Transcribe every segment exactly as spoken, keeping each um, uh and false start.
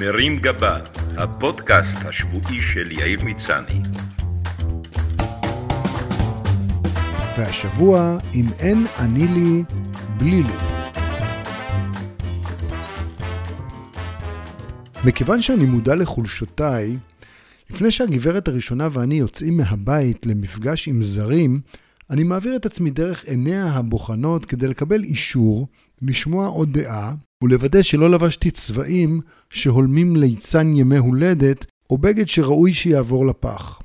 מרים גבה, הפודקאסט השבועי של יאיר מצני. והשבוע, אם אין אני לי, בלי לי. מכיוון שאני מודע לחולשותיי, לפני שהגברת הראשונה ואני יוצאים מהבית למפגש עם זרים, אני מעביר את עצמי דרך עיניה הבוחנות כדי לקבל אישור, לשמוע עוד דעה, ולוודא שלא לבשתי צבעים שהולמים ליצן ימי הולדת, או בגד שראוי שיעבור לפח.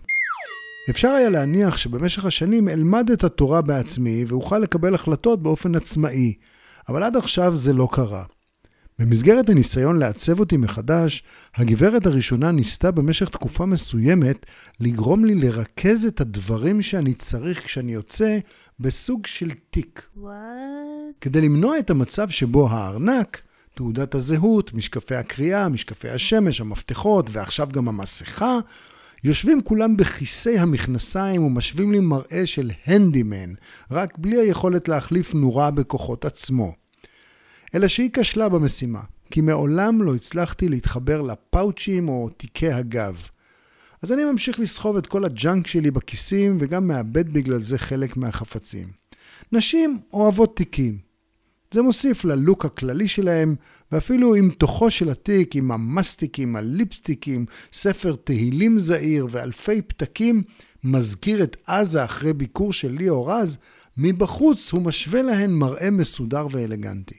אפשר היה להניח שבמשך השנים אלמד את התורה בעצמי, ואוכל לקבל החלטות באופן עצמאי, אבל עד עכשיו זה לא קרה. במסגרת הניסיון לעצב אותי מחדש, הגברת הראשונה ניסתה במשך תקופה מסוימת לגרום לי לרכז את הדברים שאני צריך כשאני יוצא בסוג של תיק. What? כדי למנוע את המצב שבו הארנק, תעודת הזהות, משקפי הקריאה, משקפי השמש, המפתחות ועכשיו גם המסכה, יושבים כולם בכיסי המכנסיים ומשווים לי מראה של הנדימן, רק בלי היכולת להחליף נורה בכוחות עצמו. אלא שהיא כשלה במשימה, כי מעולם לא הצלחתי להתחבר לפאוצ'ים או תיקי הגב. אז אני ממשיך לסחוב את כל הג'אנק שלי בכיסים, וגם מאבד בגלל זה חלק מהחפצים. נשים אוהבות תיקים. זה מוסיף ללוק הכללי שלהם, ואפילו עם תוכו של התיק, עם המסטיקים, הליפסטיקים, ספר תהילים זעיר ואלפי פתקים, מזכיר את עזה אחרי ביקור של ליאור רז, מבחוץ הוא משווה להן מראה מסודר ואלגנטי.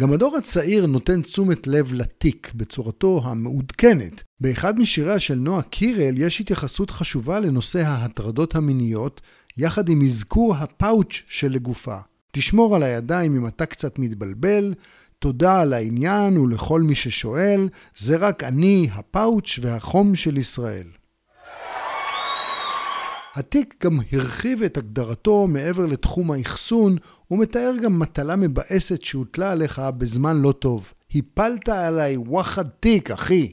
גם הדור הצעיר נותן תשומת לב לתיק בצורתו המעודכנת. באחד משיריה של נועה קירל יש התייחסות חשובה לנושא ההטרדות המיניות, יחד עם הזכור הפאוץ' שלגופה. תשמור על הידיים אם אתה קצת מתבלבל, תודה על העניין ולכל מי ששואל, זה רק אני, הפאוץ' והחום של ישראל. התיק גם הרחיב את הגדרתו מעבר לתחום האחסון, ומתאר גם מטלה מבאסת שהוטלה עליך בזמן לא טוב. היפלת עליי וחד תיק, אחי.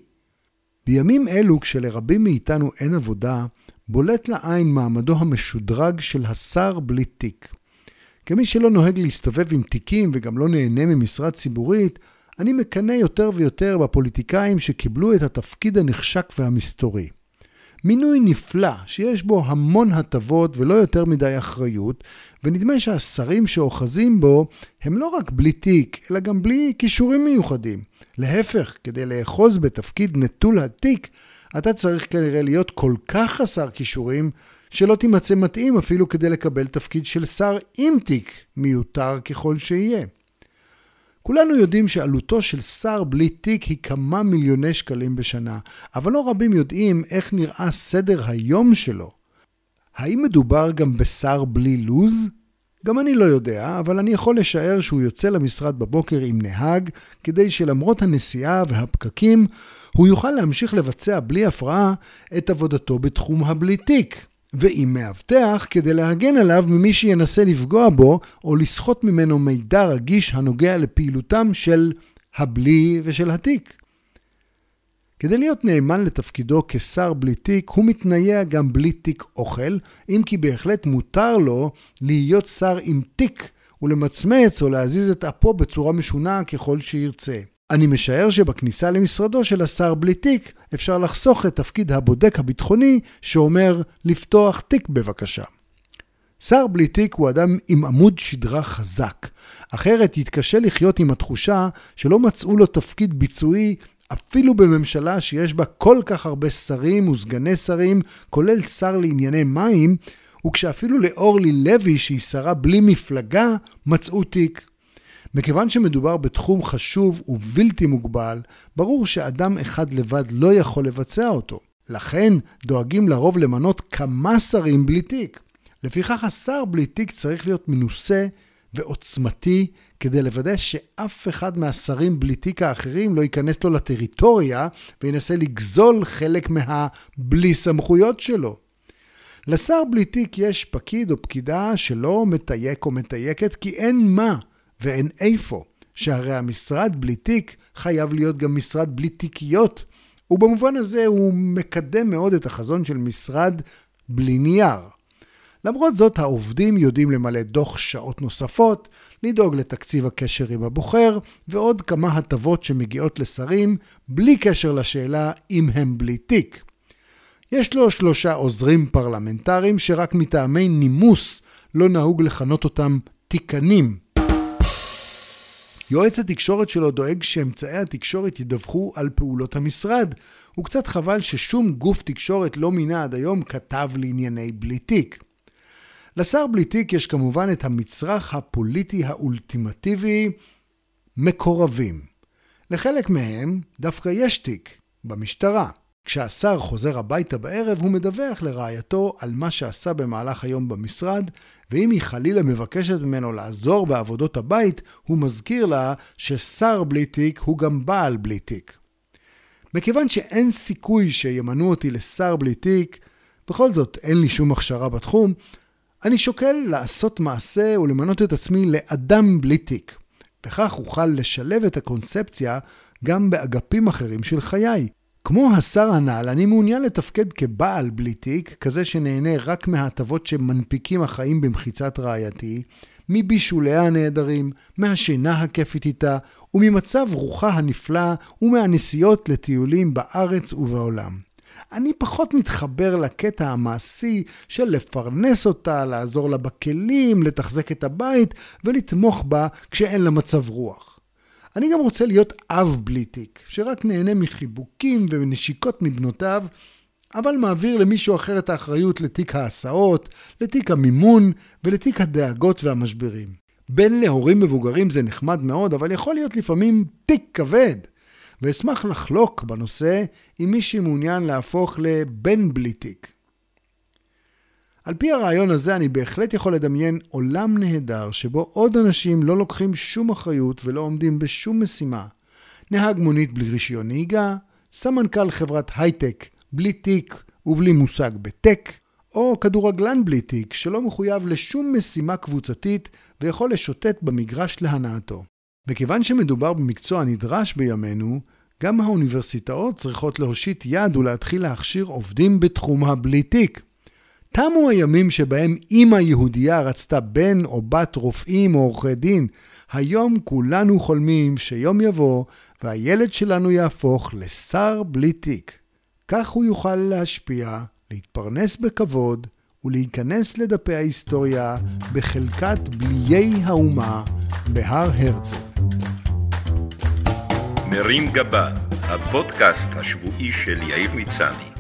בימים אלו, כשלרבים מאיתנו אין עבודה, בולט לעין מעמדו המשודרג של השר בלי תיק. כמי שלא נוהג להסתובב עם תיקים וגם לא נהנה ממשרה ציבורית, אני מקנה יותר ויותר בפוליטיקאים שקיבלו את התפקיד הנחשק והמסתורי. מינוי נפלא שיש בו המון הטבות ולא יותר מדי אחריות, ונדמה שהשרים שאוחזים בו הם לא רק בלי תיק, אלא גם בלי כישורים מיוחדים. להפך, כדי לאחוז בתפקיד נטול התיק, אתה צריך כנראה להיות כל כך חסר כישורים, שלא תימצא מתאים אפילו כדי לקבל תפקיד של שר עם תיק, מיותר ככל שיהיה. כולנו יודעים שעלותו של שר בלי תיק היא כמה מיליוני שקלים בשנה, אבל לא רבים יודעים איך נראה סדר היום שלו. האם מדובר גם בשר בלי לוז? גם אני לא יודע, אבל אני יכול לשער שהוא יוצא למשרד בבוקר עם נהג, כדי שלמרות הנסיעה והפקקים, הוא יוכל להמשיך לבצע בלי הפרעה את עבודתו בתחום הבלי תיק. ועם מאבטח כדי להגן עליו ממי שינסה לפגוע בו או לסחוט ממנו מידע רגיש הנוגע לפעילותם של הבלי ושל התיק. כדי להיות נאמן לתפקידו כשר בלי תיק, הוא מתנייע גם בלי תיק אוכל, אם כי בהחלט מותר לו להיות שר עם תיק ולמצמץ או להזיז את אפו בצורה משונה ככל שירצה. אני משער שבכניסה למשרדו של השר בלי תיק אפשר לחסוך את תפקיד הבודק הביטחוני שאומר לפתוח תיק בבקשה. שר בלי תיק הוא אדם עם עמוד שדרה חזק, אחרת יתקשה לחיות עם התחושה שלא מצאו לו תפקיד ביצועי אפילו בממשלה שיש בה כל כך הרבה שרים וסגני שרים, כולל שר לענייני מים, וכשאפילו לאורלי לוי שהיא שרה בלי מפלגה מצאו תיק. מכיוון שמדובר בתחום חשוב ובלתי מוגבל, ברור שאדם אחד לבד לא יכול לבצע אותו. לכן דואגים לרוב למנות כמה שרים בלי תיק. לפיכך השר בלי תיק צריך להיות מנוסה ועוצמתי, כדי לוודא שאף אחד מהשרים בלי תיק האחרים לא ייכנס לו לטריטוריה וינסה לגזול חלק מהבלי סמכויות שלו. לשר בלי תיק יש פקיד או פקידה שלא מתייק או מתייקת כי אין מה. ואין איפה, שהרי המשרד בלי תיק חייב להיות גם משרד בלי תיקיות, ובמובן הזה הוא מקדם מאוד את החזון של משרד בלי נייר. למרות זאת, העובדים יודעים למלא דוח שעות נוספות, לדאוג לתקציב הקשר עם הבוחר, ועוד כמה הטבות שמגיעות לשרים, בלי קשר לשאלה אם הם בלי תיק. יש לו שלושה עוזרים פרלמנטריים שרק מטעמי נימוס לא נהוג לכנות אותם תיקנים. יועץ התקשורת שלו דואג שאמצעי התקשורת ידווחו על פעולות המשרד. הוא קצת חבל ששום גוף תקשורת לא מינה עד היום כתב לענייני בלי תיק. לשר בלי תיק יש כמובן את המצרך הפוליטי האולטימטיבי, מקורבים. לחלק מהם דווקא יש תיק במשטרה. כשהשר חוזר הביתה בערב הוא מדווח לרעייתו על מה שעשה במהלך היום במשרד, ואם היא חלילה מבקשת ממנו לעזור בעבודות הבית, הוא מזכיר לה ששר בלי תיק הוא גם בעל בלי תיק. מכיוון שאין סיכוי שימנו אותי לשר בלי תיק, בכל זאת אין לי שום הכשרה בתחום, אני שוקל לעשות מעשה ולמנות את עצמי לאדם בלי תיק. בכך אוכל לשלב את הקונספציה גם באגפים אחרים של חיי. כמו השר הנעל, אני מעוניין לתפקד כבעל בלי תיק, כזה שנהנה רק מההטבות שמנפיקים החיים במחיצת רעייתי, מבישוליה הנהדרים, מהשינה הכיפית איתה, וממצב רוחה הנפלא, ומהנסיעות לטיולים בארץ ובעולם. אני פחות מתחבר לקטע המעשי של לפרנס אותה, לעזור לה בכלים, לתחזק את הבית, ולתמוך בה כשאין לה מצב רוח. אני גם רוצה להיות אב בלי תיק, שרק נהנה מחיבוקים ונשיקות מבנותיו, אבל מעביר למישהו אחר את האחריות לתיק ההסעות, לתיק המימון ולתיק הדאגות והמשברים. בין להורים מבוגרים זה נחמד מאוד, אבל יכול להיות לפעמים תיק כבד. ואשמח לחלוק בנושא עם מי שמעוניין להפוך לבן בלי תיק. על פי הרעיון הזה אני בהחלט יכול לדמיין עולם נהדר שבו עוד אנשים לא לוקחים שום אחריות ולא עומדים בשום משימה. נהג מונית בלי רישיון נהיגה, סמנכ"ל חברת הייטק בלי תיק ובלי מושג בטק, או כדורגלן בלי תיק שלא מחויב לשום משימה קבוצתית ויכול לשוטט במגרש להנאתו. וכיוון שמדובר במקצוע נדרש בימינו, גם האוניברסיטאות צריכות להושיט יד ולהתחיל להכשיר עובדים בתחום הבלי תיק. תמו הימים שבהם אמא יהודייה רצתה בן או בת רופאים או עורכי דין. היום כולנו חולמים שיום יבוא והילד שלנו יהפוך לשר בלי תיק. כך הוא יוכל להשפיע, להתפרנס בכבוד ולהיכנס לדפי ההיסטוריה בחלקת בליי האומה בהר הרצל. מרים גבה, הפודקאסט השבועי של יאיר ניצני.